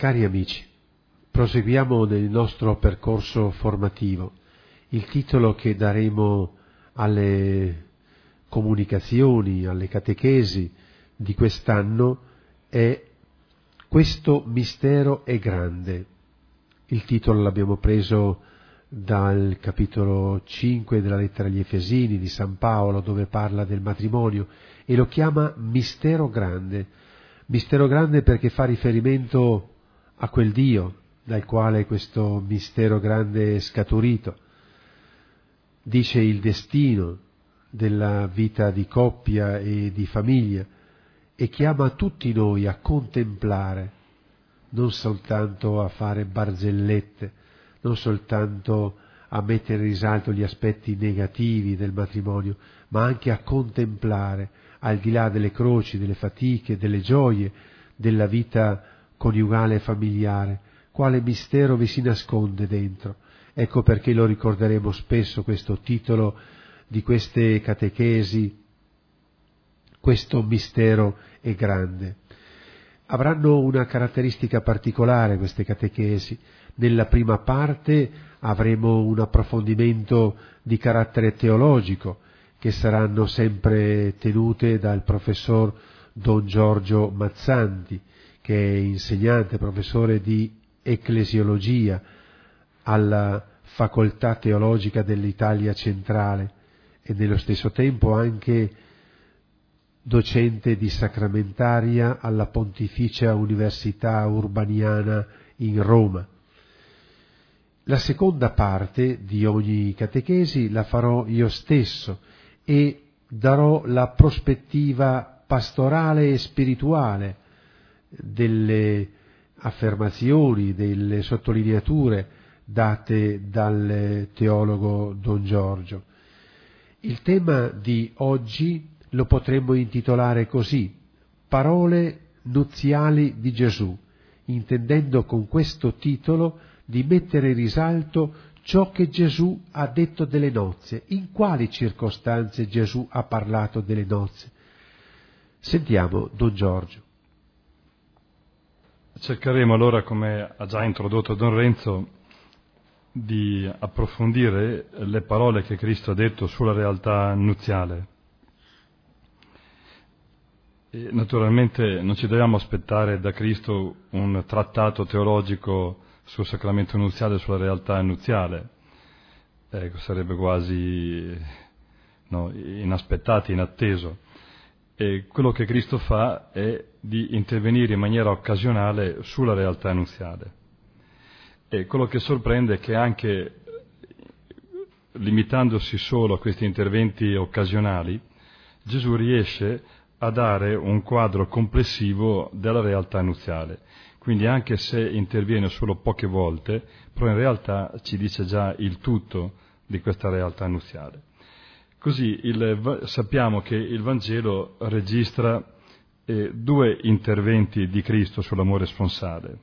Cari amici, proseguiamo nel nostro percorso formativo. Il titolo che daremo alle comunicazioni, alle catechesi di quest'anno è "Questo mistero è grande". Il titolo l'abbiamo preso dal capitolo 5 della lettera agli Efesini di San Paolo, dove parla del matrimonio e lo chiama mistero grande. Mistero grande perché fa riferimento a quel Dio dal quale questo mistero grande è scaturito. Dice il destino della vita di coppia e di famiglia e chiama tutti noi a contemplare, non soltanto a fare barzellette, non soltanto a mettere in risalto gli aspetti negativi del matrimonio, ma anche a contemplare, al di là delle croci, delle fatiche, delle gioie della vita coniugale e familiare, quale mistero vi si nasconde dentro. Ecco perché lo ricorderemo spesso questo titolo di queste catechesi, questo mistero è grande. Avranno una caratteristica particolare queste catechesi. Nella prima parte avremo un approfondimento di carattere teologico che saranno sempre tenute dal professor Don Giorgio Mazzanti, che è insegnante, professore di ecclesiologia alla Facoltà Teologica dell'Italia Centrale e nello stesso tempo anche docente di sacramentaria alla Pontificia Università Urbaniana in Roma. La seconda parte di ogni catechesi la farò io stesso e darò la prospettiva pastorale e spirituale delle affermazioni, delle sottolineature date dal teologo Don Giorgio. Il tema di oggi lo potremmo intitolare così: Parole nuziali di Gesù, intendendo con questo titolo di mettere in risalto ciò che Gesù ha detto delle nozze, in quali circostanze Gesù ha parlato delle nozze. Sentiamo Don Giorgio. Cercheremo allora, come ha già introdotto Don Renzo, di approfondire le parole che Cristo ha detto sulla realtà nuziale. E naturalmente non ci dobbiamo aspettare da Cristo un trattato teologico sul sacramento nuziale, sulla realtà nuziale. Ecco, sarebbe quasi inaspettato, inatteso. E quello che Cristo fa è di intervenire in maniera occasionale sulla realtà nuziale. E quello che sorprende è che anche limitandosi solo a questi interventi occasionali, Gesù riesce a dare un quadro complessivo della realtà nuziale. Quindi anche se interviene solo poche volte, però in realtà ci dice già il tutto di questa realtà nuziale. Così sappiamo che il Vangelo registra due interventi di Cristo sull'amore sponsale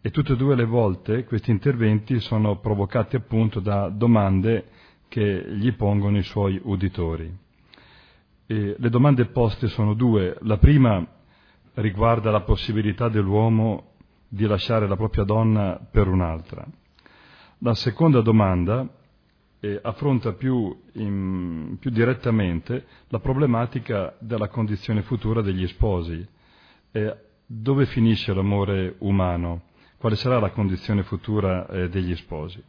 e tutte e due le volte questi interventi sono provocati appunto da domande che gli pongono i suoi uditori. E le domande poste sono due. La prima riguarda la possibilità dell'uomo di lasciare la propria donna per un'altra. La seconda domanda affronta più direttamente la problematica della condizione futura degli sposi. Dove finisce l'amore umano? Quale sarà la condizione futura degli sposi?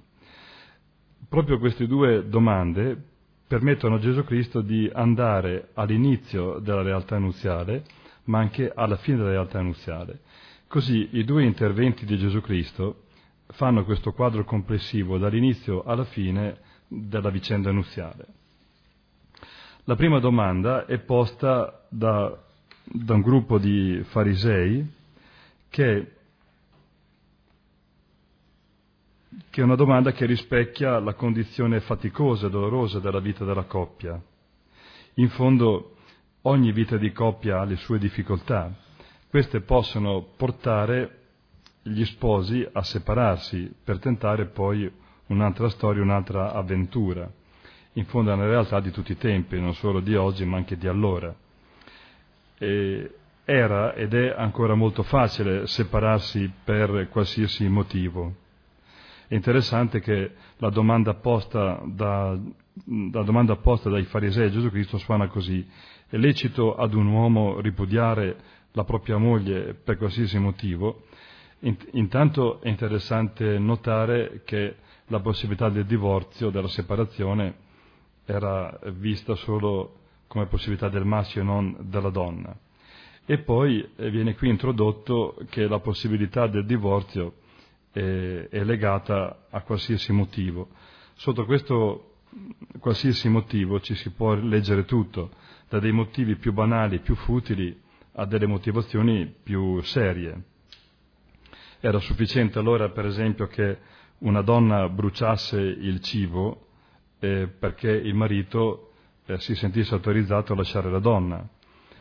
Proprio queste due domande permettono a Gesù Cristo di andare all'inizio della realtà nuziale, ma anche alla fine della realtà nuziale. Così i due interventi di Gesù Cristo fanno questo quadro complessivo dall'inizio alla fine della vicenda nuziale. La prima domanda è posta da un gruppo di farisei che è una domanda che rispecchia la condizione faticosa e dolorosa della vita della coppia. In fondo ogni vita di coppia ha le sue difficoltà. Queste possono portare gli sposi a separarsi per tentare poi un'altra storia, un'altra avventura. In fondo è una realtà di tutti i tempi, non solo di oggi ma anche di allora. E era ed è ancora molto facile separarsi per qualsiasi motivo. È interessante che la domanda posta dai farisei a Gesù Cristo suona così: è lecito ad un uomo ripudiare la propria moglie per qualsiasi motivo? Intanto è interessante notare che la possibilità del divorzio, della separazione, era vista solo come possibilità del maschio e non della donna. E poi viene qui introdotto che la possibilità del divorzio è legata a qualsiasi motivo. Sotto questo qualsiasi motivo ci si può leggere tutto, da dei motivi più banali, più futili, a delle motivazioni più serie. Era sufficiente allora, per esempio, che una donna bruciasse il cibo perché il marito si sentisse autorizzato a lasciare la donna.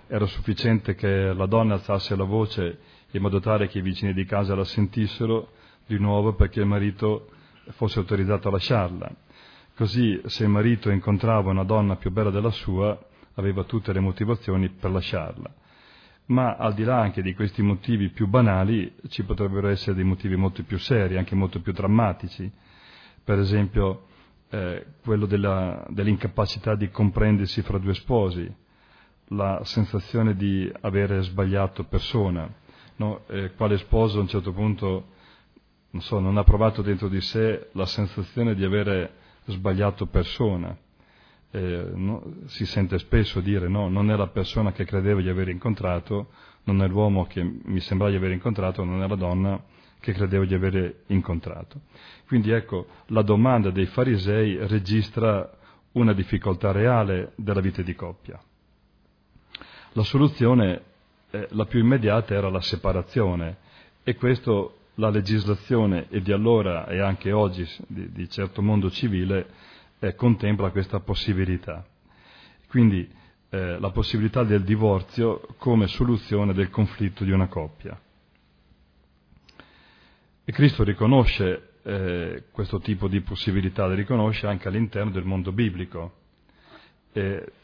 Era sufficiente che la donna alzasse la voce in modo tale che i vicini di casa la sentissero di nuovo perché il marito fosse autorizzato a lasciarla. Così, se il marito incontrava una donna più bella della sua, aveva tutte le motivazioni per lasciarla. Ma al di là anche di questi motivi più banali, ci potrebbero essere dei motivi molto più seri, anche molto più drammatici. Per esempio, quello dell'incapacità di comprendersi fra due sposi, la sensazione di avere sbagliato persona. Quale sposo a un certo punto non ha provato dentro di sé la sensazione di avere sbagliato persona? Si sente spesso dire: no, non è la persona che credevo di aver incontrato, non è l'uomo che mi sembrava di aver incontrato, non è la donna che credevo di aver incontrato. Quindi ecco, la domanda dei farisei registra una difficoltà reale della vita di coppia. La soluzione, la più immediata, era la separazione, e questo la legislazione e di allora e anche oggi di certo mondo civile contempla questa possibilità. Quindi la possibilità del divorzio come soluzione del conflitto di una coppia. E Cristo riconosce questo tipo di possibilità, le riconosce anche all'interno del mondo biblico.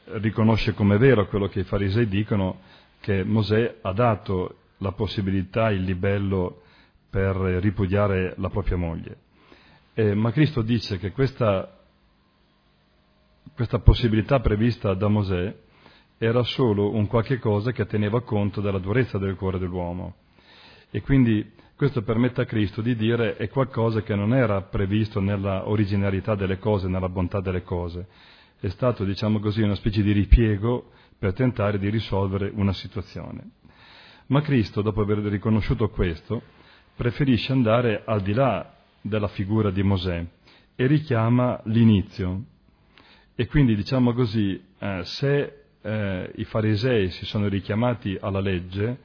Riconosce come vero quello che i farisei dicono, che Mosè ha dato la possibilità, il libello per ripudiare la propria moglie, ma Cristo dice che questa possibilità prevista da Mosè era solo un qualche cosa che teneva conto della durezza del cuore dell'uomo, e quindi questo permette a Cristo di dire: è qualcosa che non era previsto nella originalità delle cose, nella bontà delle cose, è stato, diciamo così, una specie di ripiego per tentare di risolvere una situazione. Ma Cristo, dopo aver riconosciuto questo, preferisce andare al di là della figura di Mosè e richiama l'inizio. E quindi, diciamo così, se i farisei si sono richiamati alla legge,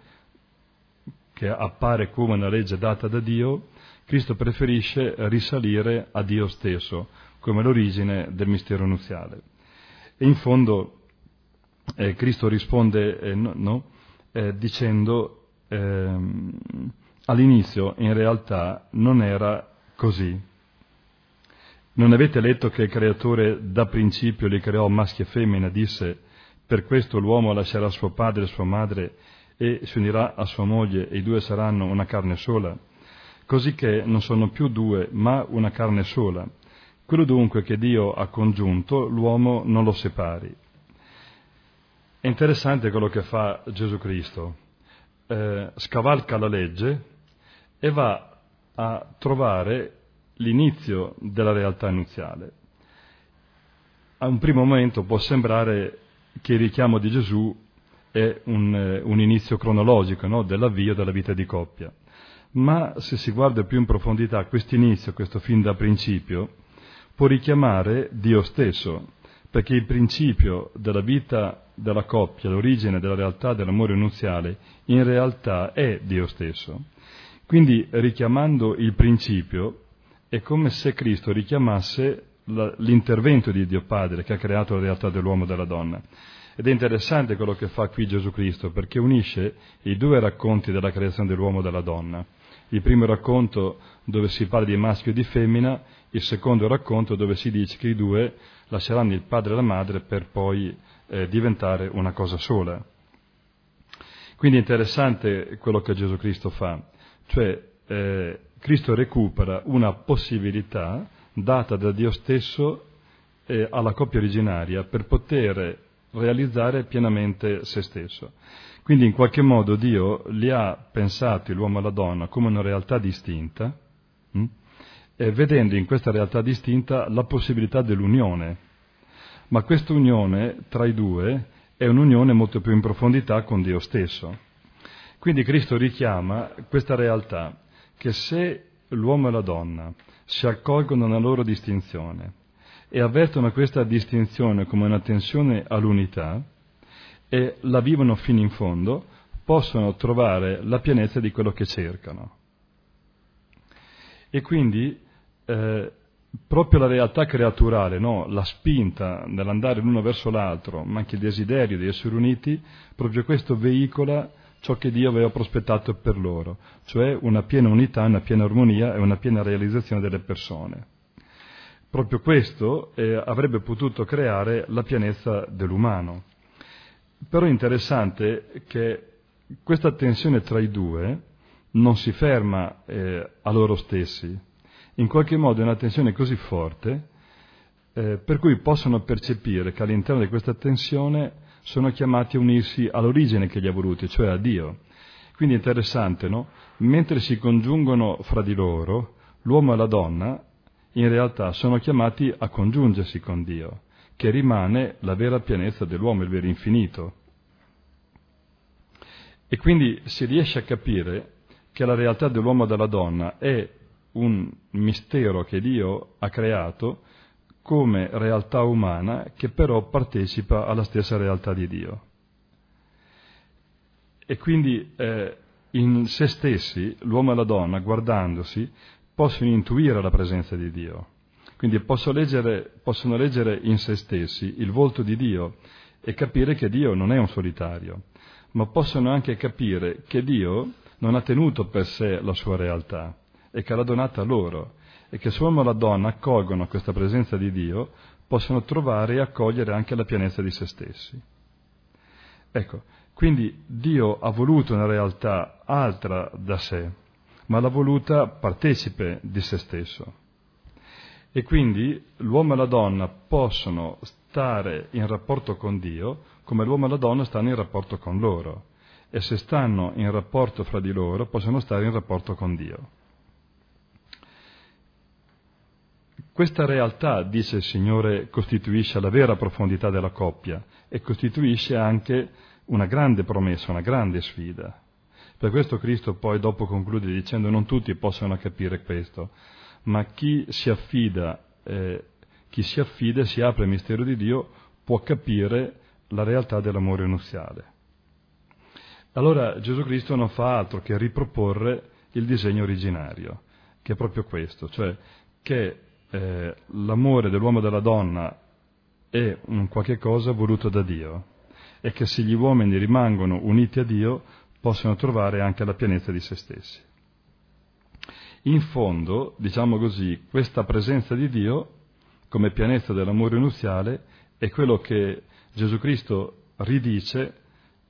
che appare come una legge data da Dio, Cristo preferisce risalire a Dio stesso come l'origine del mistero nuziale. E in fondo Cristo risponde dicendo: all'inizio in realtà non era così. Non avete letto che il Creatore da principio li creò maschio e femmina? Disse: per questo l'uomo lascerà suo padre e sua madre e si unirà a sua moglie, e i due saranno una carne sola. Così che non sono più due, ma una carne sola. Quello dunque che Dio ha congiunto, l'uomo non lo separi. È interessante quello che fa Gesù Cristo. Scavalca la legge e va a trovare l'inizio della realtà nuziale. A un primo momento può sembrare che il richiamo di Gesù è un inizio cronologico, dell'avvio della vita di coppia. Ma se si guarda più in profondità, questo inizio, questo fin da principio, può richiamare Dio stesso, perché il principio della vita della coppia, l'origine della realtà dell'amore nuziale, in realtà è Dio stesso. Quindi, richiamando il principio, è come se Cristo richiamasse l'intervento di Dio Padre, che ha creato la realtà dell'uomo e della donna. Ed è interessante quello che fa qui Gesù Cristo, perché unisce i due racconti della creazione dell'uomo e della donna. Il primo racconto dove si parla di maschio e di femmina, il secondo racconto dove si dice che i due lasceranno il padre e la madre per poi diventare una cosa sola. Quindi è interessante quello che Gesù Cristo fa, cioè Cristo recupera una possibilità data da Dio stesso alla coppia originaria per poter realizzare pienamente se stesso. Quindi in qualche modo Dio li ha pensati, l'uomo e la donna, come una realtà distinta, e vedendo in questa realtà distinta la possibilità dell'unione. Ma questa unione tra i due è un'unione molto più in profondità con Dio stesso. Quindi Cristo richiama questa realtà, che se l'uomo e la donna si accolgono nella loro distinzione e avvertono questa distinzione come una tensione all'unità e la vivono fino in fondo, possono trovare la pienezza di quello che cercano. E quindi proprio la realtà creaturale, no? La spinta nell'andare l'uno verso l'altro, ma anche il desiderio di essere uniti, proprio questo veicola ciò che Dio aveva prospettato per loro, cioè una piena unità, una piena armonia e una piena realizzazione delle persone. Proprio questo avrebbe potuto creare la pienezza dell'umano. Però è interessante che questa tensione tra i due non si ferma a loro stessi. In qualche modo è una tensione così forte per cui possono percepire che all'interno di questa tensione sono chiamati a unirsi all'origine che li ha voluti, cioè a Dio. Quindi è interessante, no? Mentre si congiungono fra di loro, l'uomo e la donna in realtà sono chiamati a congiungersi con Dio, che rimane la vera pienezza dell'uomo, il vero infinito. E quindi si riesce a capire che la realtà dell'uomo e della donna è un mistero che Dio ha creato come realtà umana che però partecipa alla stessa realtà di Dio. E quindi in se stessi l'uomo e la donna, guardandosi, possono intuire la presenza di Dio. Quindi possono leggere in se stessi il volto di Dio e capire che Dio non è un solitario, ma possono anche capire che Dio non ha tenuto per sé la sua realtà e che l'ha donata loro, e che se l'uomo e la donna accolgono questa presenza di Dio, possono trovare e accogliere anche la pienezza di se stessi. Ecco, quindi Dio ha voluto una realtà altra da sé, ma l'ha voluta partecipe di se stesso. E quindi l'uomo e la donna possono stare in rapporto con Dio come l'uomo e la donna stanno in rapporto con loro, e se stanno in rapporto fra di loro possono stare in rapporto con Dio. Questa realtà, dice il Signore, costituisce la vera profondità della coppia e costituisce anche una grande promessa, una grande sfida. Per questo Cristo poi dopo conclude dicendo: non tutti possono capire questo, ma chi si affida e si apre al mistero di Dio può capire la realtà dell'amore nuziale. Allora Gesù Cristo non fa altro che riproporre il disegno originario, che è proprio questo, cioè che l'amore dell'uomo e della donna è un qualche cosa voluto da Dio, e che se gli uomini rimangono uniti a Dio possono trovare anche la pienezza di se stessi. In fondo, diciamo così, questa presenza di Dio come pienezza dell'amore nuziale è quello che Gesù Cristo ridice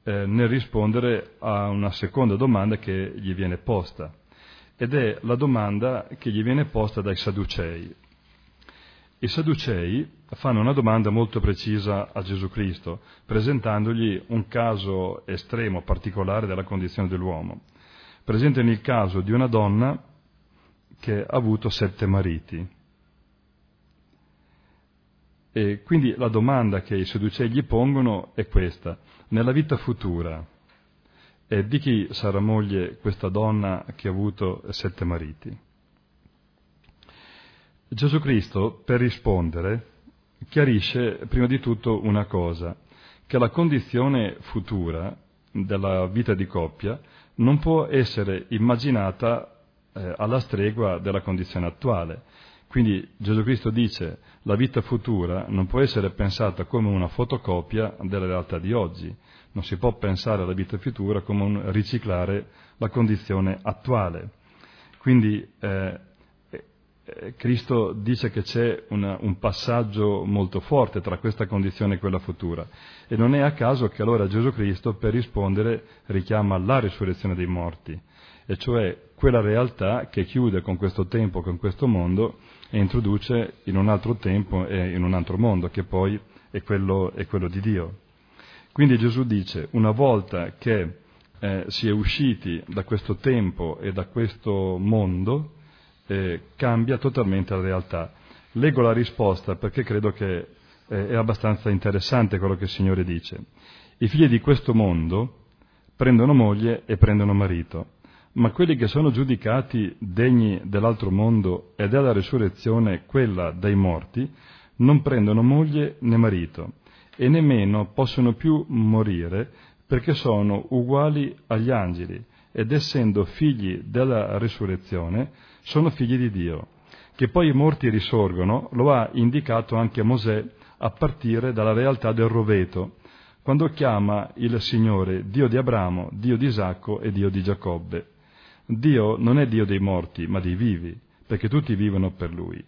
nel rispondere a una seconda domanda che gli viene posta, ed è la domanda che gli viene posta dai Sadducei. I Sadducei fanno una domanda molto precisa a Gesù Cristo, presentandogli un caso estremo, particolare della condizione dell'uomo. Presentano il caso di una donna che ha avuto 7 mariti. E quindi la domanda che i Sadducei gli pongono è questa: nella vita futura, di chi sarà moglie questa donna che ha avuto 7 mariti? Gesù Cristo, per rispondere, chiarisce prima di tutto una cosa, che la condizione futura della vita di coppia non può essere immaginata alla stregua della condizione attuale. Quindi Gesù Cristo dice: la vita futura non può essere pensata come una fotocopia della realtà di oggi, non si può pensare alla vita futura come un riciclare la condizione attuale. Quindi Cristo dice che c'è un passaggio molto forte tra questa condizione e quella futura, e non è a caso che allora Gesù Cristo, per rispondere, richiama la risurrezione dei morti, e cioè quella realtà che chiude con questo tempo, con questo mondo, e introduce in un altro tempo e in un altro mondo, che poi è quello di Dio. Quindi Gesù dice, una volta che si è usciti da questo tempo e da questo mondo, cambia totalmente la realtà. Leggo la risposta perché credo che è abbastanza interessante quello che il Signore dice. I figli di questo mondo prendono moglie e prendono marito, ma quelli che sono giudicati degni dell'altro mondo e della risurrezione, quella dei morti, non prendono moglie né marito, e nemmeno possono più morire, perché sono uguali agli angeli, ed essendo figli della risurrezione, sono figli di Dio. Che poi i morti risorgono, lo ha indicato anche Mosè, a partire dalla realtà del roveto, quando chiama il Signore Dio di Abramo, Dio di Isacco e Dio di Giacobbe. Dio non è Dio dei morti, ma dei vivi, perché tutti vivono per Lui.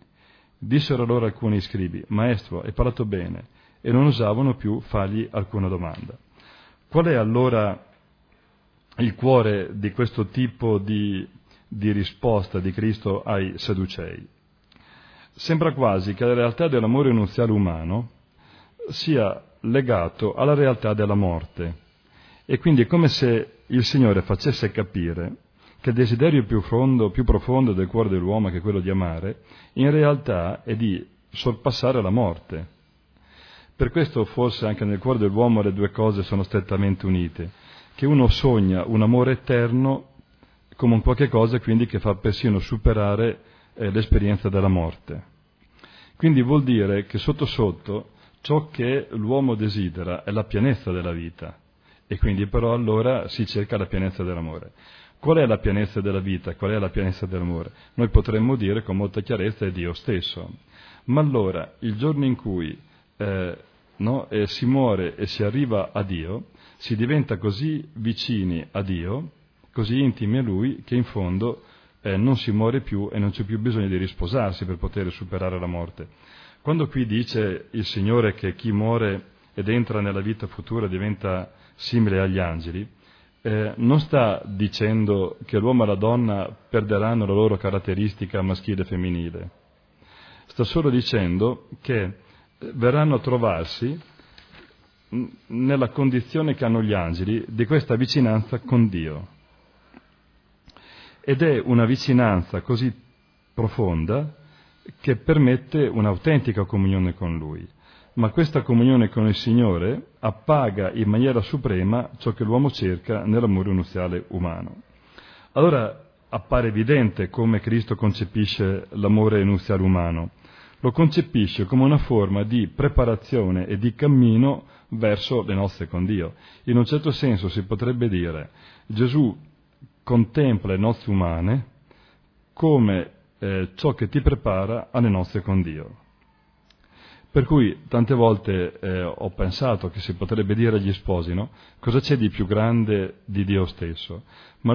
Dissero allora alcuni scribi, Maestro, hai parlato bene, e non osavano più fargli alcuna domanda. Qual è allora il cuore di questo tipo di risposta di Cristo ai Sadducei? Sembra quasi che la realtà dell'amore nuziale umano sia legato alla realtà della morte, e quindi è come se il Signore facesse capire che il desiderio più profondo del cuore dell'uomo, che è quello di amare, in realtà è di sorpassare la morte. Per questo forse anche nel cuore dell'uomo le due cose sono strettamente unite, che uno sogna un amore eterno come un qualche cosa quindi che fa persino superare l'esperienza della morte. Quindi vuol dire che sotto sotto ciò che l'uomo desidera è la pienezza della vita, e quindi però allora si cerca la pienezza dell'amore. Qual è la pienezza della vita? Qual è la pienezza dell'amore? Noi potremmo dire con molta chiarezza è Dio stesso. Ma allora il giorno in cui si muore e si arriva a Dio, si diventa così vicini a Dio, così intimi a Lui, che in fondo non si muore più e non c'è più bisogno di risposarsi per poter superare la morte. Quando qui dice il Signore che chi muore ed entra nella vita futura diventa simile agli angeli, non sta dicendo che l'uomo e la donna perderanno la loro caratteristica maschile e femminile, sta solo dicendo che verranno a trovarsi nella condizione che hanno gli angeli di questa vicinanza con Dio. Ed è una vicinanza così profonda che permette un'autentica comunione con Lui, ma questa comunione con il Signore appaga in maniera suprema ciò che l'uomo cerca nell'amore nuziale umano. Allora appare evidente come Cristo concepisce l'amore nuziale umano. Lo concepisce come una forma di preparazione e di cammino verso le nozze con Dio. In un certo senso si potrebbe dire, Gesù contempla le nozze umane come ciò che ti prepara alle nozze con Dio. Per cui tante volte ho pensato che si potrebbe dire agli sposi, no? Cosa c'è di più grande di Dio stesso? Ma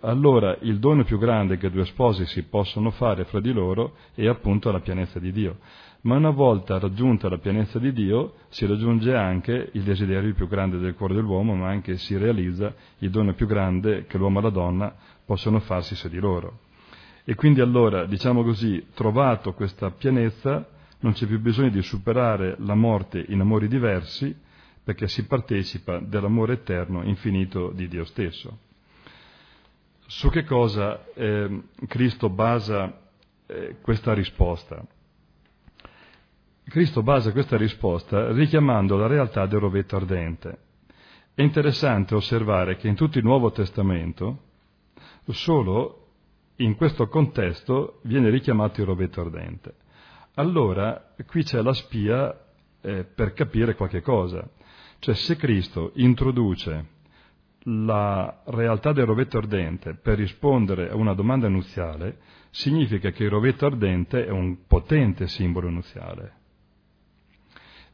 allora il dono più grande che due sposi si possono fare fra di loro è appunto la pienezza di Dio. Ma una volta raggiunta la pienezza di Dio si raggiunge anche il desiderio più grande del cuore dell'uomo, ma anche si realizza il dono più grande che l'uomo e la donna possono farsi se di loro. E quindi allora, diciamo così, trovato questa pienezza, non c'è più bisogno di superare la morte in amori diversi, perché si partecipa dell'amore eterno infinito di Dio stesso. Su che cosa Cristo basa questa risposta? Cristo basa questa risposta richiamando la realtà del rovetto ardente. È interessante osservare che in tutto il Nuovo Testamento solo in questo contesto viene richiamato il rovetto ardente. Allora, qui c'è la spia per capire qualche cosa. Cioè, se Cristo introduce la realtà del rovetto ardente per rispondere a una domanda nuziale, significa che il rovetto ardente è un potente simbolo nuziale.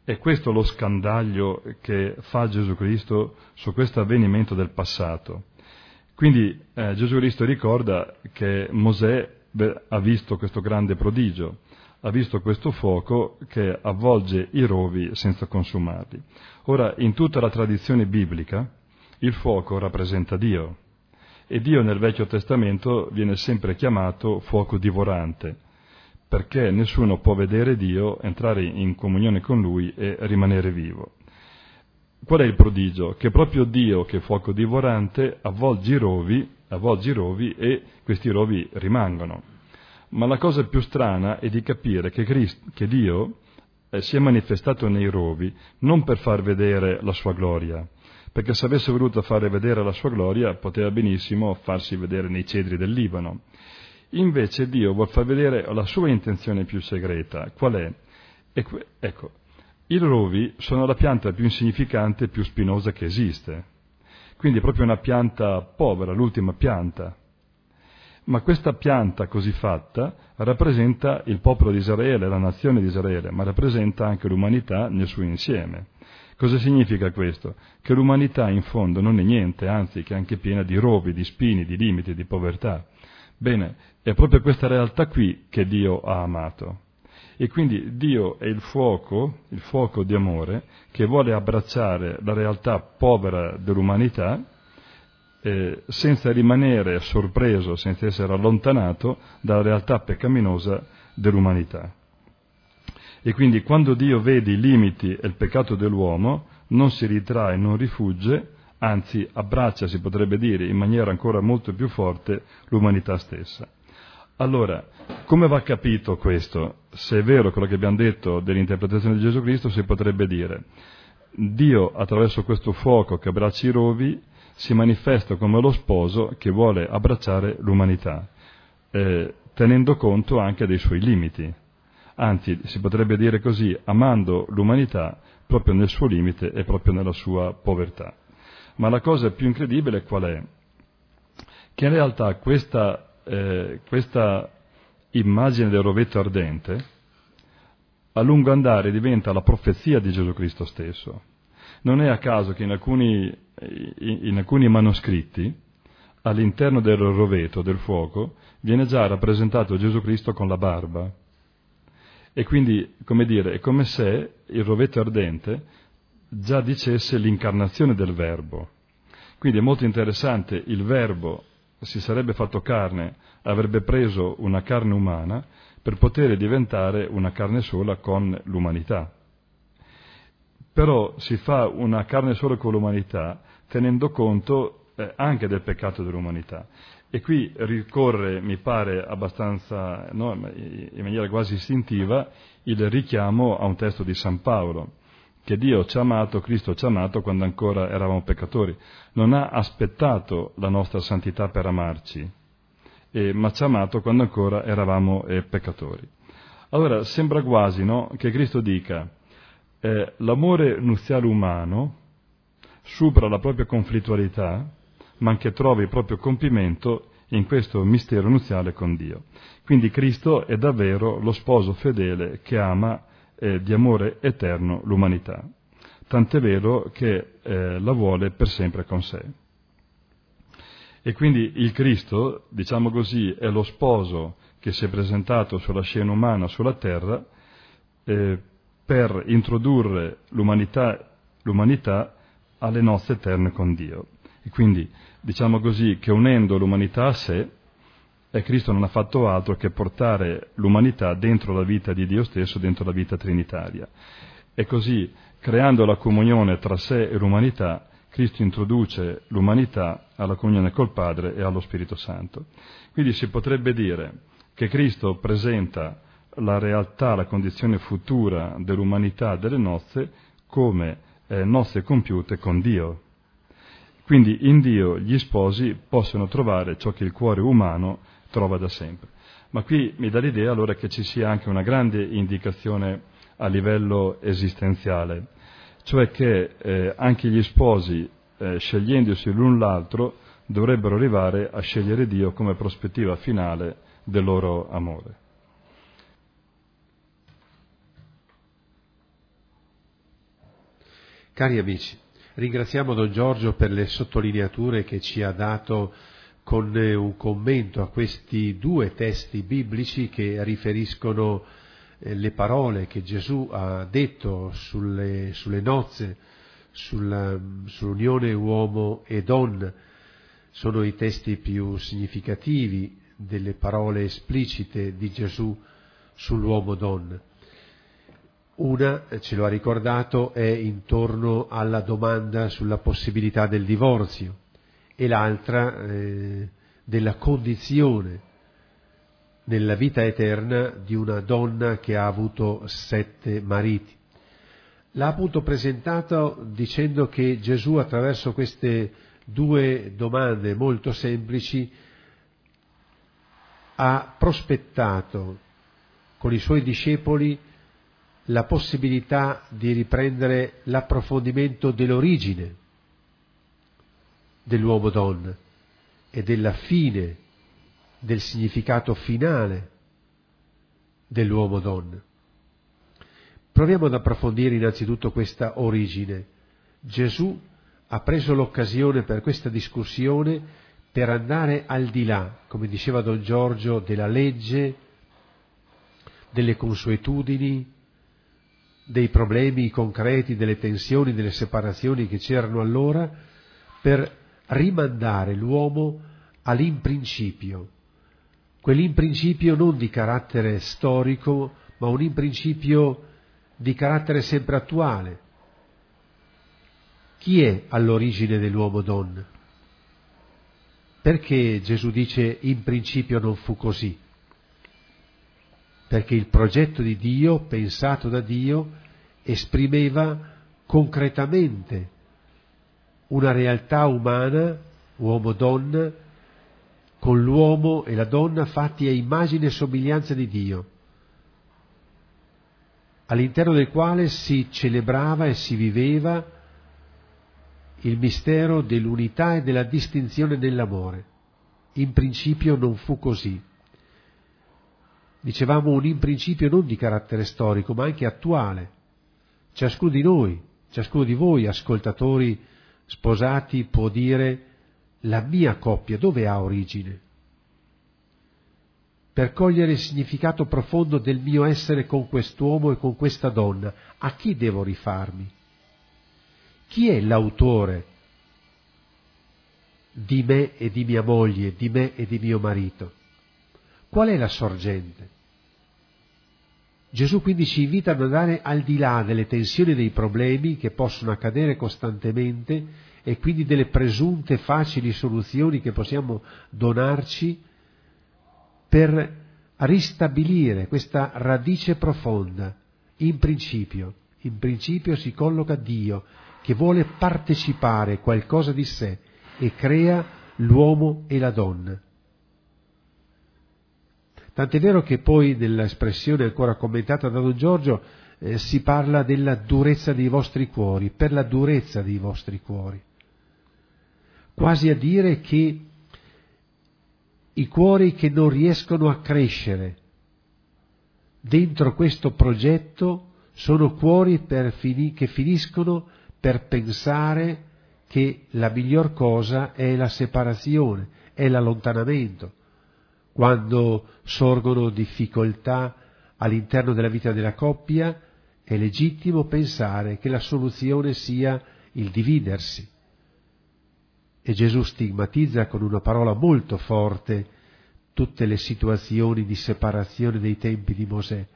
E questo è lo scandaglio che fa Gesù Cristo su questo avvenimento del passato. Quindi Gesù Cristo ricorda che Mosè ha visto questo grande prodigio, ha visto questo fuoco che avvolge i rovi senza consumarli. Ora, in tutta la tradizione biblica, il fuoco rappresenta Dio, e Dio nel Vecchio Testamento viene sempre chiamato fuoco divorante, perché nessuno può vedere Dio, entrare in comunione con Lui e rimanere vivo. Qual è il prodigio? Che proprio Dio, che è fuoco divorante, avvolge i rovi e questi rovi rimangono. Ma la cosa più strana è di capire che Dio si è manifestato nei rovi non per far vedere la sua gloria, perché se avesse voluto fare vedere la sua gloria poteva benissimo farsi vedere nei cedri del Libano. Invece Dio vuol far vedere la sua intenzione più segreta. Qual è? Ecco, i rovi sono la pianta più insignificante e più spinosa che esiste, quindi è proprio una pianta povera, l'ultima pianta. Ma questa pianta così fatta rappresenta il popolo di Israele, la nazione di Israele, ma rappresenta anche l'umanità nel suo insieme. Cosa significa questo? Che l'umanità in fondo non è niente, anzi che è anche piena di rovi, di spini, di limiti, di povertà. Bene, è proprio questa realtà qui che Dio ha amato. E quindi Dio è il fuoco di amore, che vuole abbracciare la realtà povera dell'umanità, senza rimanere sorpreso, senza essere allontanato dalla realtà peccaminosa dell'umanità. E quindi quando Dio vede i limiti e il peccato dell'uomo non si ritrae, non rifugge, anzi abbraccia, si potrebbe dire, in maniera ancora molto più forte l'umanità stessa. Allora, come va capito questo? Se è vero quello che abbiamo detto dell'interpretazione di Gesù Cristo, si potrebbe dire: Dio attraverso questo fuoco che abbraccia i rovi si manifesta come lo sposo che vuole abbracciare l'umanità, tenendo conto anche dei suoi limiti. Anzi, si potrebbe dire così, amando l'umanità proprio nel suo limite e proprio nella sua povertà. Ma la cosa più incredibile qual è? Che in realtà questa immagine del rovetto ardente a lungo andare diventa la profezia di Gesù Cristo stesso. Non è a caso che in alcuni manoscritti, all'interno del roveto, del fuoco, viene già rappresentato Gesù Cristo con la barba. E quindi, come dire, è come se il rovetto ardente già dicesse l'incarnazione del Verbo. Quindi è molto interessante, il Verbo si sarebbe fatto carne, avrebbe preso una carne umana per poter diventare una carne sola con l'umanità. Però si fa una carne sola con l'umanità tenendo conto anche del peccato dell'umanità. E qui ricorre, mi pare abbastanza, no, in maniera quasi istintiva, il richiamo a un testo di San Paolo, che Dio ci ha amato, Cristo ci ha amato quando ancora eravamo peccatori. Non ha aspettato la nostra santità per amarci, ma ci ha amato quando ancora eravamo peccatori. Allora sembra quasi, no, che Cristo dica: l'amore nuziale umano supera la propria conflittualità, ma anche trova il proprio compimento in questo mistero nuziale con Dio. Quindi Cristo è davvero lo sposo fedele che ama di amore eterno l'umanità, tant'è vero che la vuole per sempre con sé. E quindi il Cristo, diciamo così, è lo sposo che si è presentato sulla scena umana, sulla terra, per introdurre l'umanità alle nozze eterne con Dio. E quindi diciamo così che unendo l'umanità a sé, Cristo non ha fatto altro che portare l'umanità dentro la vita di Dio stesso, dentro la vita trinitaria. E così, creando la comunione tra sé e l'umanità, Cristo introduce l'umanità alla comunione col Padre e allo Spirito Santo. Quindi si potrebbe dire che Cristo presenta la realtà, la condizione futura dell'umanità, delle nozze, come nozze compiute con Dio. Quindi in Dio gli sposi possono trovare ciò che il cuore umano trova da sempre. Ma qui mi dà l'idea allora che ci sia anche una grande indicazione a livello esistenziale, cioè che anche gli sposi, scegliendosi l'un l'altro, dovrebbero arrivare a scegliere Dio come prospettiva finale del loro amore. Cari amici, ringraziamo Don Giorgio per le sottolineature che ci ha dato con un commento a questi due testi biblici che riferiscono le parole che Gesù ha detto sulle nozze, sull'unione uomo e donna. Sono i testi più significativi delle parole esplicite di Gesù sull'uomo-donna. Una, ce lo ha ricordato, è intorno alla domanda sulla possibilità del divorzio e l'altra della condizione nella vita eterna di una donna che ha avuto 7 mariti. L'ha appunto presentato dicendo che Gesù, attraverso queste due domande molto semplici, ha prospettato con i suoi discepoli la possibilità di riprendere l'approfondimento dell'origine dell'uomo-donna e della fine, del significato finale dell'uomo-donna. Proviamo ad approfondire innanzitutto questa origine. Gesù ha preso l'occasione per questa discussione per andare al di là, come diceva Don Giorgio, della legge, delle consuetudini, dei problemi concreti, delle tensioni, delle separazioni che c'erano allora, per rimandare l'uomo all'imprincipio, quell'imprincipio non di carattere storico, ma un imprincipio di carattere sempre attuale. Chi è all'origine dell'uomo-donna? Perché Gesù dice in principio non fu così? Perché il progetto di Dio, pensato da Dio, esprimeva concretamente una realtà umana, uomo-donna, con l'uomo e la donna fatti a immagine e somiglianza di Dio, all'interno del quale si celebrava e si viveva il mistero dell'unità e della distinzione nell'amore. In principio non fu così. Dicevamo un in principio non di carattere storico, ma anche attuale. Ciascuno di noi, ciascuno di voi, ascoltatori sposati, può dire: la mia coppia dove ha origine? Per cogliere il significato profondo del mio essere con quest'uomo e con questa donna, a chi devo rifarmi? Chi è l'autore di me e di mia moglie, di me e di mio marito? Qual è la sorgente? Gesù quindi ci invita ad andare al di là delle tensioni e dei problemi che possono accadere costantemente e quindi delle presunte facili soluzioni che possiamo donarci per ristabilire questa radice profonda. In principio si colloca Dio che vuole partecipare qualcosa di sé e crea l'uomo e la donna. Tant'è vero che poi nell'espressione ancora commentata da Don Giorgio si parla della durezza dei vostri cuori, per la durezza dei vostri cuori. Quasi a dire che i cuori che non riescono a crescere dentro questo progetto sono cuori che finiscono per pensare che la miglior cosa è la separazione, è l'allontanamento. Quando sorgono difficoltà all'interno della vita della coppia, è legittimo pensare che la soluzione sia il dividersi. E Gesù stigmatizza con una parola molto forte tutte le situazioni di separazione dei tempi di Mosè.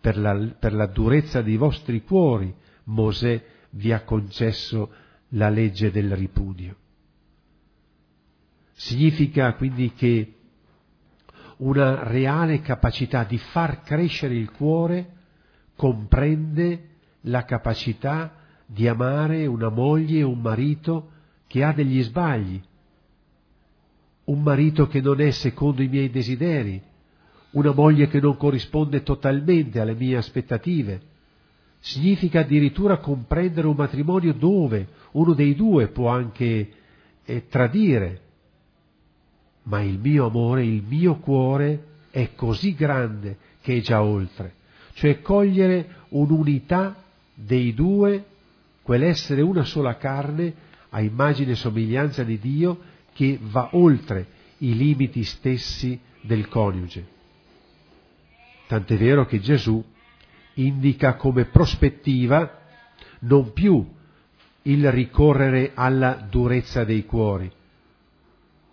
Per la durezza dei vostri cuori, Mosè vi ha concesso la legge del ripudio. Significa quindi che una reale capacità di far crescere il cuore comprende la capacità di amare una moglie e un marito che ha degli sbagli, un marito che non è secondo i miei desideri, una moglie che non corrisponde totalmente alle mie aspettative. Significa addirittura comprendere un matrimonio dove uno dei due può anche tradire, ma il mio amore, il mio cuore è così grande che è già oltre, cioè cogliere un'unità dei due, quell'essere una sola carne a immagine e somiglianza di Dio che va oltre i limiti stessi del coniuge. Tant'è vero che Gesù indica come prospettiva non più il ricorrere alla durezza dei cuori,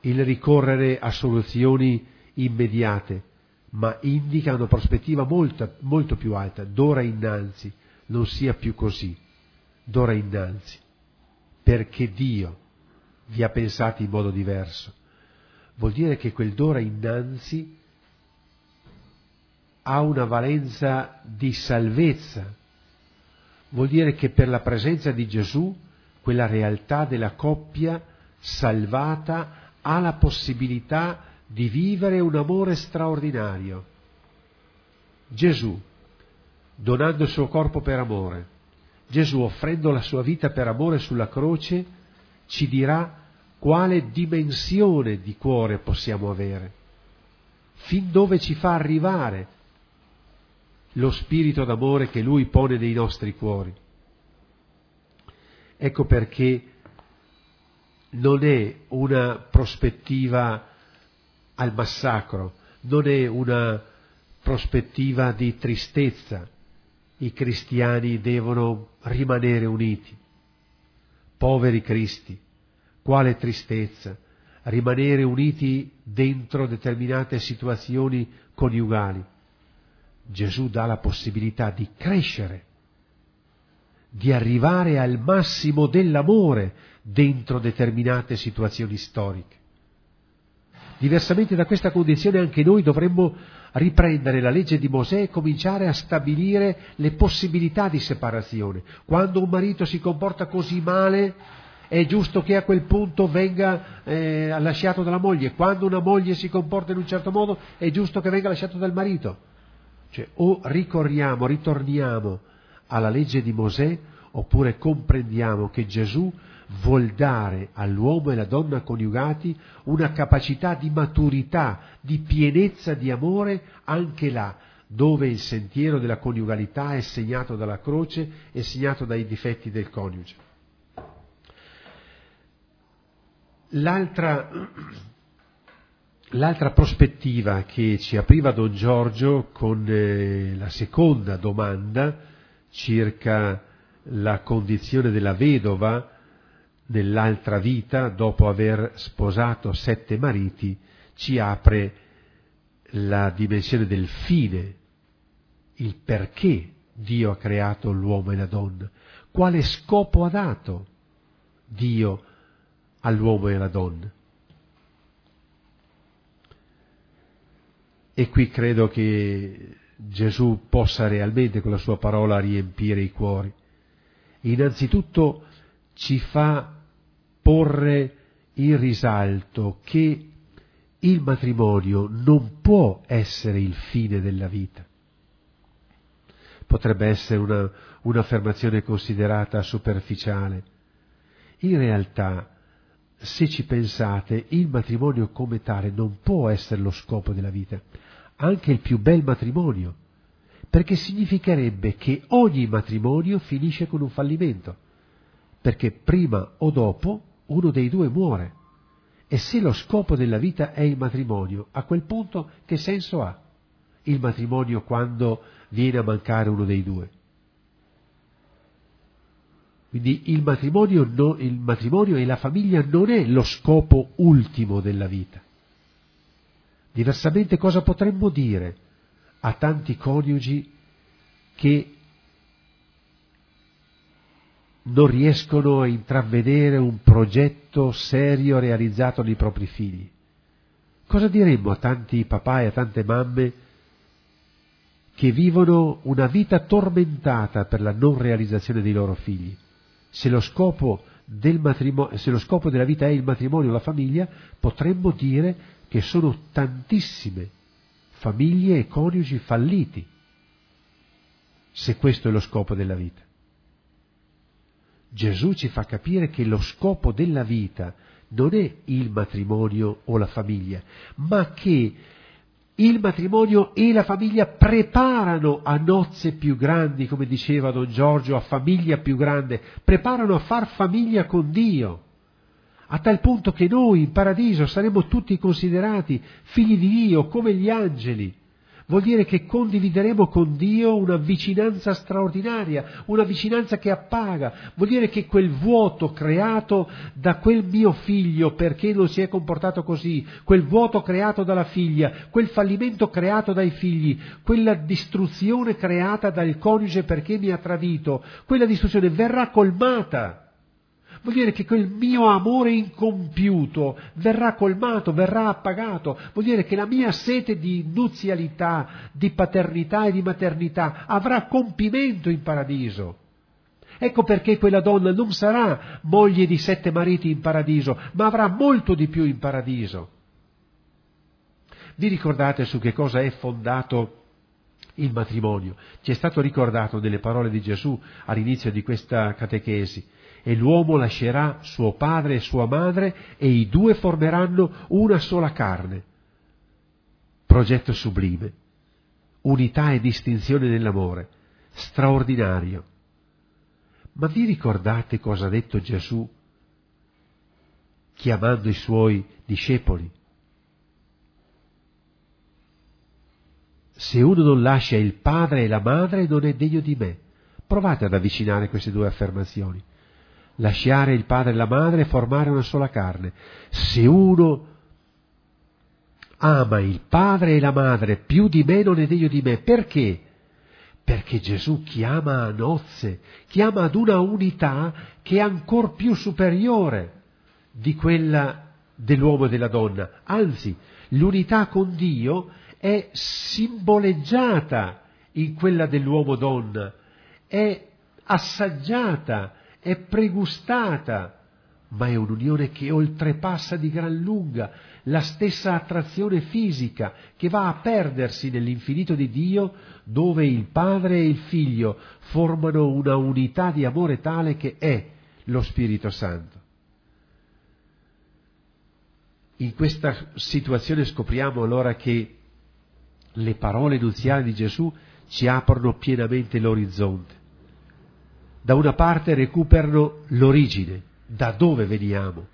il ricorrere a soluzioni immediate, ma indica una prospettiva molto, molto più alta, d'ora innanzi, non sia più così, d'ora innanzi, perché Dio vi ha pensati in modo diverso. Vuol dire che quel d'ora innanzi ha una valenza di salvezza, vuol dire che per la presenza di Gesù quella realtà della coppia salvata ha la possibilità di vivere un amore straordinario. Gesù, donando il suo corpo per amore, Gesù offrendo la sua vita per amore sulla croce, ci dirà quale dimensione di cuore possiamo avere, fin dove ci fa arrivare lo spirito d'amore che Lui pone nei nostri cuori. Ecco perché non è una prospettiva al massacro, non è una prospettiva di tristezza. I cristiani devono rimanere uniti. Poveri cristi, quale tristezza rimanere uniti dentro determinate situazioni coniugali. Gesù dà la possibilità di crescere, di arrivare al massimo dell'amore dentro determinate situazioni storiche. Diversamente da questa condizione anche noi dovremmo riprendere la legge di Mosè e cominciare a stabilire le possibilità di separazione. Quando un marito si comporta così male, è giusto che a quel punto venga lasciato dalla moglie. Quando una moglie si comporta in un certo modo, è giusto che venga lasciato dal marito. Cioè, o ritorniamo alla legge di Mosè, oppure comprendiamo che Gesù vuol dare all'uomo e alla donna coniugati una capacità di maturità, di pienezza di amore, anche là dove il sentiero della coniugalità è segnato dalla croce, è segnato dai difetti del coniuge. L'altra prospettiva che ci apriva Don Giorgio con la seconda domanda circa la condizione della vedova nell'altra vita, dopo aver sposato 7 mariti, ci apre la dimensione del fine, il perché Dio ha creato l'uomo e la donna, quale scopo ha dato Dio all'uomo e alla donna. E qui credo che Gesù possa realmente con la sua parola riempire i cuori. Innanzitutto ci fa porre in risalto che il matrimonio non può essere il fine della vita. Potrebbe essere un'affermazione considerata superficiale. In realtà, se ci pensate, il matrimonio come tale non può essere lo scopo della vita, anche il più bel matrimonio, perché significherebbe che ogni matrimonio finisce con un fallimento, perché prima o dopo uno dei due muore. E se lo scopo della vita è il matrimonio, a quel punto che senso ha il matrimonio quando viene a mancare uno dei due? Quindi il matrimonio e la famiglia non è lo scopo ultimo della vita. Diversamente cosa potremmo dire a tanti coniugi che non riescono a intravedere un progetto serio realizzato nei propri figli? Cosa diremmo a tanti papà e a tante mamme che vivono una vita tormentata per la non realizzazione dei loro figli? Se lo scopo della vita è il matrimonio o la famiglia, potremmo dire che sono tantissime famiglie e coniugi falliti, se questo è lo scopo della vita. Gesù ci fa capire che lo scopo della vita non è il matrimonio o la famiglia, ma che il matrimonio e la famiglia preparano a nozze più grandi, come diceva Don Giorgio, a famiglia più grande, preparano a far famiglia con Dio, a tal punto che noi in paradiso saremo tutti considerati figli di Dio come gli angeli. Vuol dire che condivideremo con Dio una vicinanza straordinaria, una vicinanza che appaga. Vuol dire che quel vuoto creato da quel mio figlio perché non si è comportato così, quel vuoto creato dalla figlia, quel fallimento creato dai figli, quella distruzione creata dal coniuge perché mi ha tradito, quella distruzione verrà colmata. Vuol dire che quel mio amore incompiuto verrà colmato, verrà appagato. Vuol dire che la mia sete di nuzialità, di paternità e di maternità avrà compimento in paradiso. Ecco perché quella donna non sarà moglie di 7 mariti in paradiso, ma avrà molto di più in paradiso. Vi ricordate su che cosa è fondato il matrimonio? Ci è stato ricordato nelle parole di Gesù all'inizio di questa catechesi. E l'uomo lascerà suo padre e sua madre e i due formeranno una sola carne. Progetto sublime, unità e distinzione nell'amore, straordinario. Ma vi ricordate cosa ha detto Gesù chiamando i suoi discepoli? Se uno non lascia il padre e la madre non è degno di me. Provate ad avvicinare queste due affermazioni. Lasciare il padre e la madre e formare una sola carne. Se uno ama il padre e la madre più di me non è degno di me. Perché? Perché Gesù chiama a nozze, chiama ad una unità che è ancor più superiore di quella dell'uomo e della donna. Anzi, l'unità con Dio è simboleggiata in quella dell'uomo-donna, è assaggiata, è pregustata, ma è un'unione che oltrepassa di gran lunga la stessa attrazione fisica che va a perdersi nell'infinito di Dio, dove il padre e il figlio formano una unità di amore tale che è lo Spirito Santo. In questa situazione scopriamo allora che le parole nuziali di Gesù ci aprono pienamente l'orizzonte. Da una parte recuperano l'origine, da dove veniamo,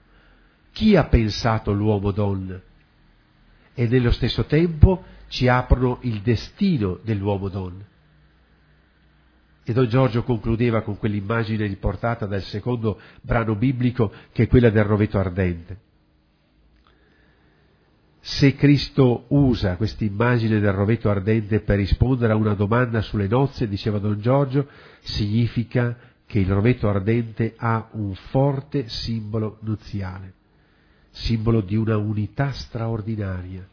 chi ha pensato l'uomo-donna, e nello stesso tempo ci aprono il destino dell'uomo-donna. E Don Giorgio concludeva con quell'immagine riportata dal secondo brano biblico, che è quella del roveto ardente. Se Cristo usa quest'immagine del roveto ardente per rispondere a una domanda sulle nozze, diceva Don Giorgio, significa che il roveto ardente ha un forte simbolo nuziale, simbolo di una unità straordinaria.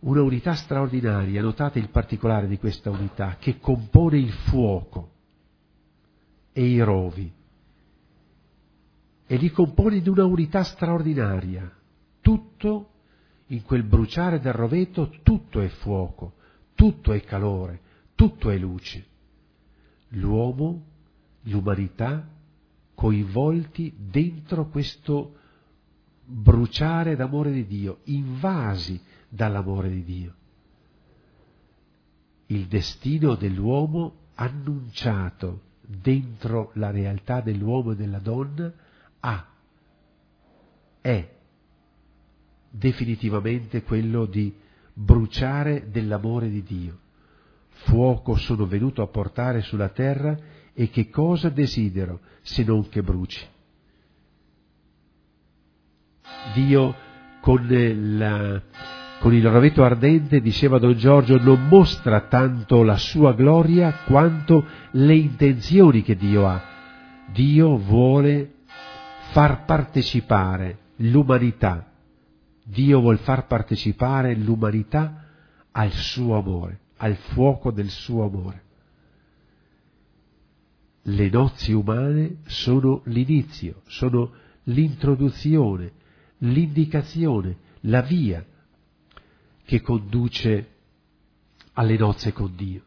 Una unità straordinaria, notate il particolare di questa unità, che compone il fuoco e i rovi, e li compone di una unità straordinaria. Tutto in quel bruciare del roveto, tutto è fuoco, tutto è calore, tutto è luce. L'uomo, l'umanità, coinvolti dentro questo bruciare d'amore di Dio, invasi dall'amore di Dio. Il destino dell'uomo annunciato dentro la realtà dell'uomo e della donna è definitivamente quello di bruciare dell'amore di Dio. Fuoco sono venuto a portare sulla terra, e che cosa desidero se non che bruci? Dio con il roveto ardente, diceva Don Giorgio, non mostra tanto la sua gloria quanto le intenzioni che Dio ha. Dio vuole far partecipare l'umanità. Dio vuol far partecipare l'umanità al suo amore, al fuoco del suo amore. Le nozze umane sono l'inizio, sono l'introduzione, l'indicazione, la via che conduce alle nozze con Dio.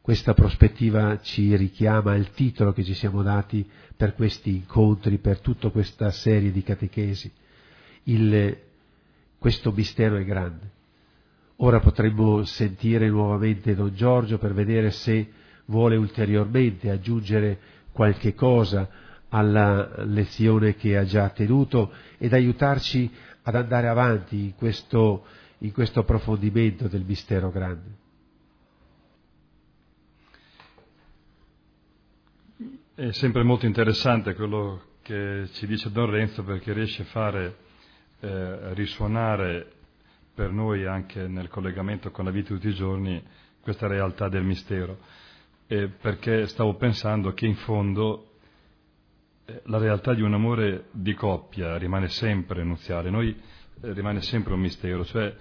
Questa prospettiva ci richiama al titolo che ci siamo dati per questi incontri, per tutta questa serie di catechesi. Questo mistero è grande. Ora potremmo sentire nuovamente Don Giorgio per vedere se vuole ulteriormente aggiungere qualche cosa alla lezione che ha già tenuto ed aiutarci ad andare avanti in questo approfondimento del mistero grande. È sempre molto interessante quello che ci dice Don Renzo, perché riesce a fare risuonare per noi, anche nel collegamento con la vita di tutti i giorni, questa realtà del mistero, perché stavo pensando che in fondo la realtà di un amore di coppia rimane sempre nuziale, rimane sempre un mistero, cioè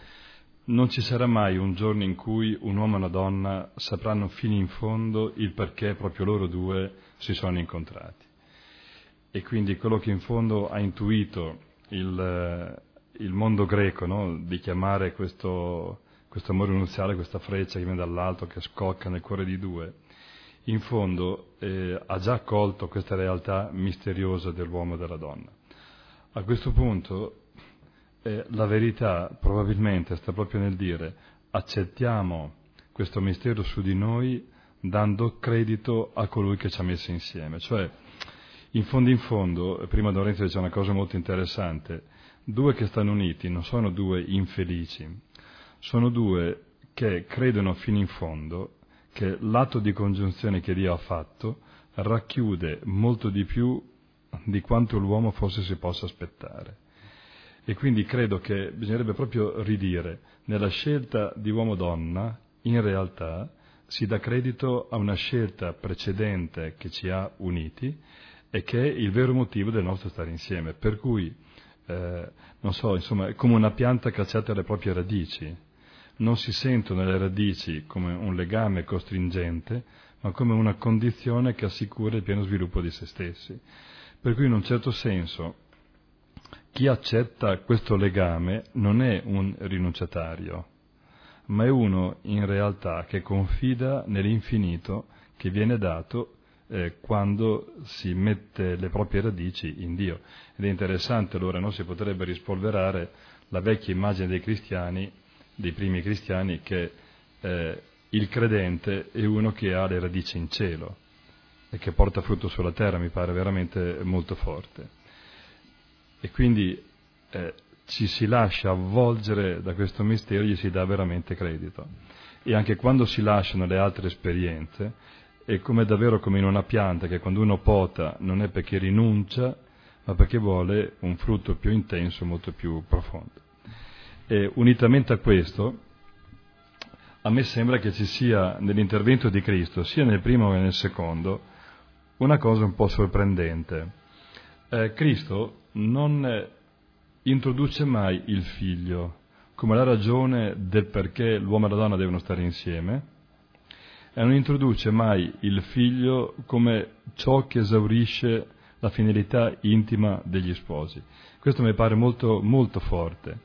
non ci sarà mai un giorno in cui un uomo e una donna sapranno fino in fondo il perché proprio loro due si sono incontrati. E quindi quello che in fondo ha intuito il mondo greco, no? Di chiamare questo amore nuziale, questa freccia che viene dall'alto, che scocca nel cuore di due, in fondo ha già accolto questa realtà misteriosa dell'uomo e della donna. A questo punto la verità probabilmente sta proprio nel dire: accettiamo questo mistero su di noi dando credito a colui che ci ha messo insieme. Cioè, in fondo, prima Don Renzo dice una cosa molto interessante: due che stanno uniti non sono due infelici, sono due che credono fino in fondo che l'atto di congiunzione che Dio ha fatto racchiude molto di più di quanto l'uomo forse si possa aspettare. E quindi credo che bisognerebbe proprio ridire: nella scelta di uomo-donna, in realtà, si dà credito a una scelta precedente che ci ha uniti e che è il vero motivo del nostro stare insieme. Per cui, è come una pianta cacciata alle proprie radici. Non si sentono le radici come un legame costringente, ma come una condizione che assicura il pieno sviluppo di se stessi. Per cui, in un certo senso, chi accetta questo legame non è un rinunciatario, ma è uno in realtà che confida nell'infinito che viene dato quando si mette le proprie radici in Dio. Ed è interessante, allora, no? Si potrebbe rispolverare la vecchia immagine dei primi cristiani, che il credente è uno che ha le radici in cielo e che porta frutto sulla terra. Mi pare veramente molto forte. E quindi ci si lascia avvolgere da questo mistero, gli si dà veramente credito. E anche quando si lasciano le altre esperienze, è come davvero come in una pianta che quando uno pota non è perché rinuncia, ma perché vuole un frutto più intenso, molto più profondo. E unitamente a questo, a me sembra che ci sia nell'intervento di Cristo, sia nel primo che nel secondo, una cosa un po' sorprendente. Cristo non introduce mai il figlio come la ragione del perché l'uomo e la donna devono stare insieme, e non introduce mai il figlio come ciò che esaurisce la finalità intima degli sposi. Questo mi pare molto, molto forte.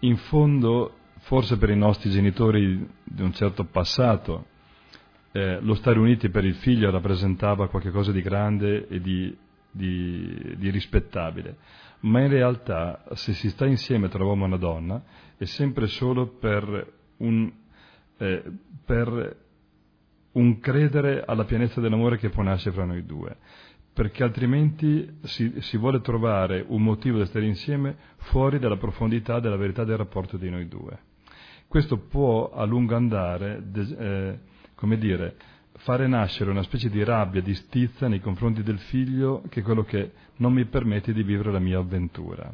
In fondo, forse per i nostri genitori di un certo passato, lo stare uniti per il figlio rappresentava qualcosa di grande e di rispettabile, ma in realtà se si sta insieme tra uomo e una donna è sempre solo per un credere alla pienezza dell'amore che può nascere fra noi due, perché altrimenti si vuole trovare un motivo di stare insieme fuori dalla profondità della verità del rapporto di noi due. Questo può a lungo andare fare nascere una specie di rabbia, di stizza nei confronti del figlio, che è quello che non mi permette di vivere la mia avventura.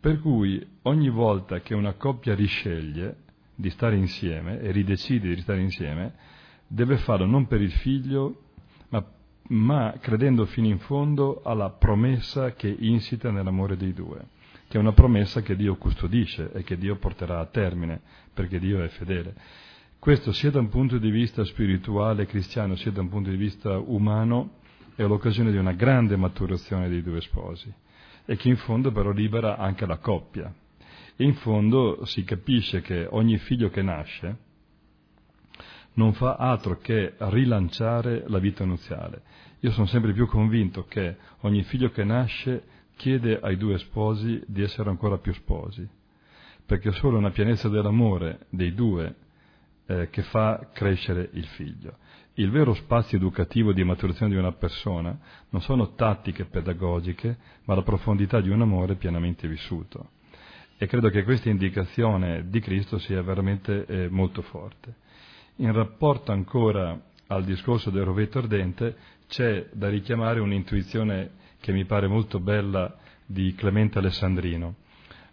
Per cui ogni volta che una coppia risceglie di stare insieme e ridecide di stare insieme, deve farlo non per il figlio, ma credendo fino in fondo alla promessa che insita nell'amore dei due, che è una promessa che Dio custodisce e che Dio porterà a termine, perché Dio è fedele. Questo, sia da un punto di vista spirituale cristiano, sia da un punto di vista umano, è l'occasione di una grande maturazione dei due sposi, e che in fondo però libera anche la coppia. E in fondo si capisce che ogni figlio che nasce non fa altro che rilanciare la vita nuziale. Io sono sempre più convinto che ogni figlio che nasce chiede ai due sposi di essere ancora più sposi, perché solo una pienezza dell'amore dei due che fa crescere il figlio. Il vero spazio educativo di maturazione di una persona non sono tattiche pedagogiche, ma la profondità di un amore pienamente vissuto. E credo che questa indicazione di Cristo sia veramente molto forte. In rapporto ancora al discorso del rovetto ardente c'è da richiamare un'intuizione che mi pare molto bella di Clemente Alessandrino.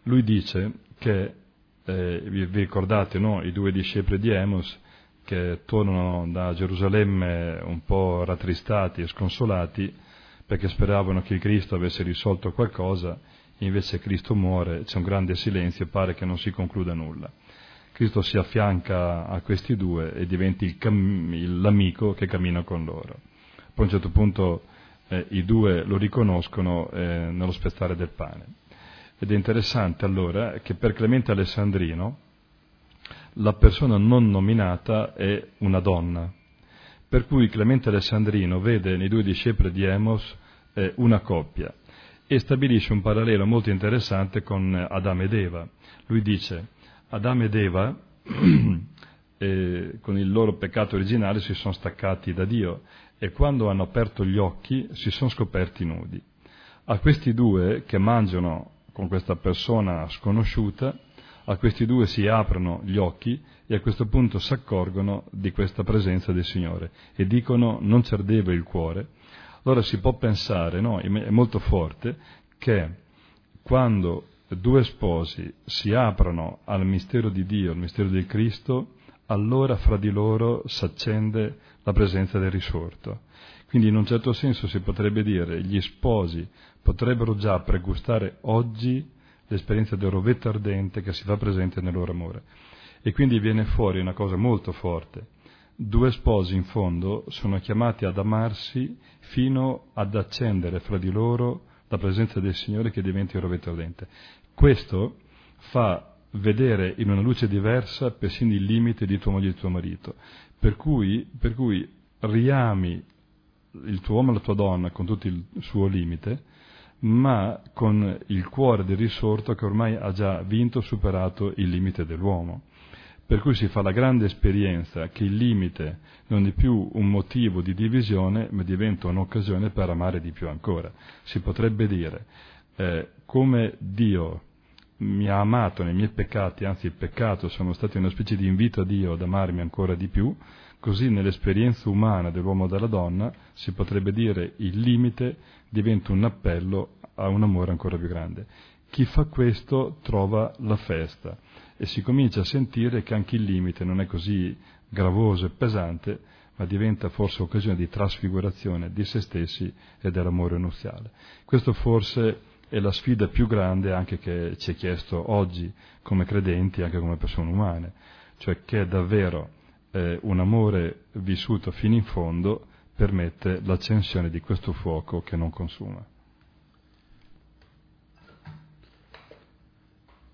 Lui dice che, vi ricordate, no? I due discepoli di Emos che tornano da Gerusalemme un po' rattristati e sconsolati perché speravano che Cristo avesse risolto qualcosa, invece Cristo muore, c'è un grande silenzio, pare che non si concluda nulla. Cristo si affianca a questi due e diventi l'amico che cammina con loro. Poi a un certo punto i due lo riconoscono nello spezzare del pane. Ed è interessante allora che per Clemente Alessandrino la persona non nominata è una donna, per cui Clemente Alessandrino vede nei due discepoli di Emos una coppia e stabilisce un parallelo molto interessante con Adamo ed Eva. Lui dice: Adamo ed Eva, con il loro peccato originale, si sono staccati da Dio e quando hanno aperto gli occhi si sono scoperti nudi. A questi due che mangiano con questa persona sconosciuta, a questi due si aprono gli occhi e a questo punto si accorgono di questa presenza del Signore e dicono: non cerdeva il cuore. Allora si può pensare, no? È molto forte, che quando due sposi si aprono al mistero di Dio, al mistero di Cristo, allora fra di loro si accende la presenza del risorto. Quindi in un certo senso si potrebbe dire gli sposi potrebbero già pregustare oggi l'esperienza del rovetto ardente che si fa presente nel loro amore. E quindi viene fuori una cosa molto forte. Due sposi in fondo sono chiamati ad amarsi fino ad accendere fra di loro la presenza del Signore che diventi un rovetto ardente. Questo fa vedere in una luce diversa persino il limite di tua moglie e di tuo marito, per cui riami il tuo uomo e la tua donna con tutto il suo limite, ma con il cuore del risorto che ormai ha già vinto, superato il limite dell'uomo. Per cui si fa la grande esperienza che il limite non è più un motivo di divisione, ma diventa un'occasione per amare di più ancora. Si potrebbe dire, come Dio mi ha amato nei miei peccati, anzi il peccato sono stati una specie di invito a Dio ad amarmi ancora di più, così nell'esperienza umana dell'uomo e della donna si potrebbe dire il limite diventa un appello a un amore ancora più grande. Chi fa questo trova la festa e si comincia a sentire che anche il limite non è così gravoso e pesante, ma diventa forse occasione di trasfigurazione di se stessi e dell'amore nuziale. Questo forse è la sfida più grande anche che ci è chiesto oggi come credenti, anche come persone umane, cioè che davvero un amore vissuto fino in fondo permette l'accensione di questo fuoco che non consuma.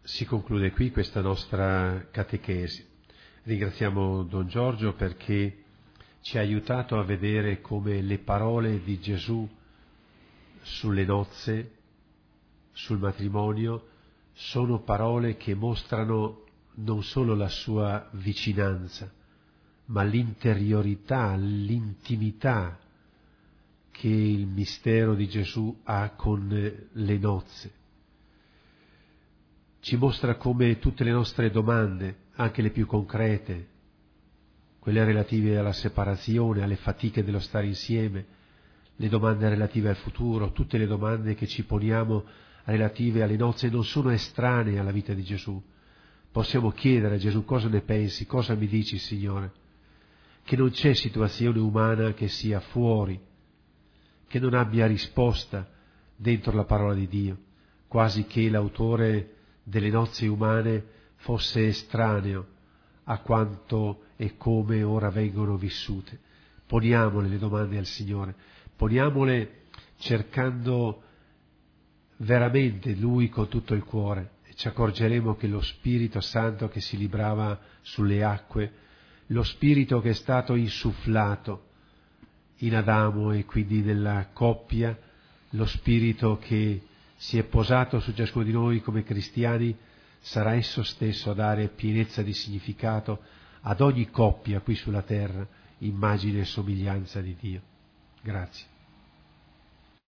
Si conclude qui questa nostra catechesi. Ringraziamo Don Giorgio perché ci ha aiutato a vedere come le parole di Gesù sulle nozze, sul matrimonio, sono parole che mostrano non solo la sua vicinanza, ma l'interiorità, l'intimità che il mistero di Gesù ha con le nozze. Ci mostra come tutte le nostre domande, anche le più concrete, quelle relative alla separazione, alle fatiche dello stare insieme, le domande relative al futuro, tutte le domande che ci poniamo relative alle nozze non sono estranee alla vita di Gesù. Possiamo chiedere a Gesù: cosa ne pensi, cosa mi dici, Signore? Che non c'è situazione umana che sia fuori, che non abbia risposta dentro la parola di Dio, quasi che l'autore delle nozze umane fosse estraneo a quanto e come ora vengono vissute. Poniamole le domande al Signore, poniamole cercando veramente Lui con tutto il cuore, e ci accorgeremo che lo Spirito Santo che si librava sulle acque, lo Spirito che è stato insufflato in Adamo e quindi nella coppia, lo Spirito che si è posato su ciascuno di noi come cristiani, sarà esso stesso a dare pienezza di significato ad ogni coppia qui sulla terra immagine e somiglianza di Dio. Grazie.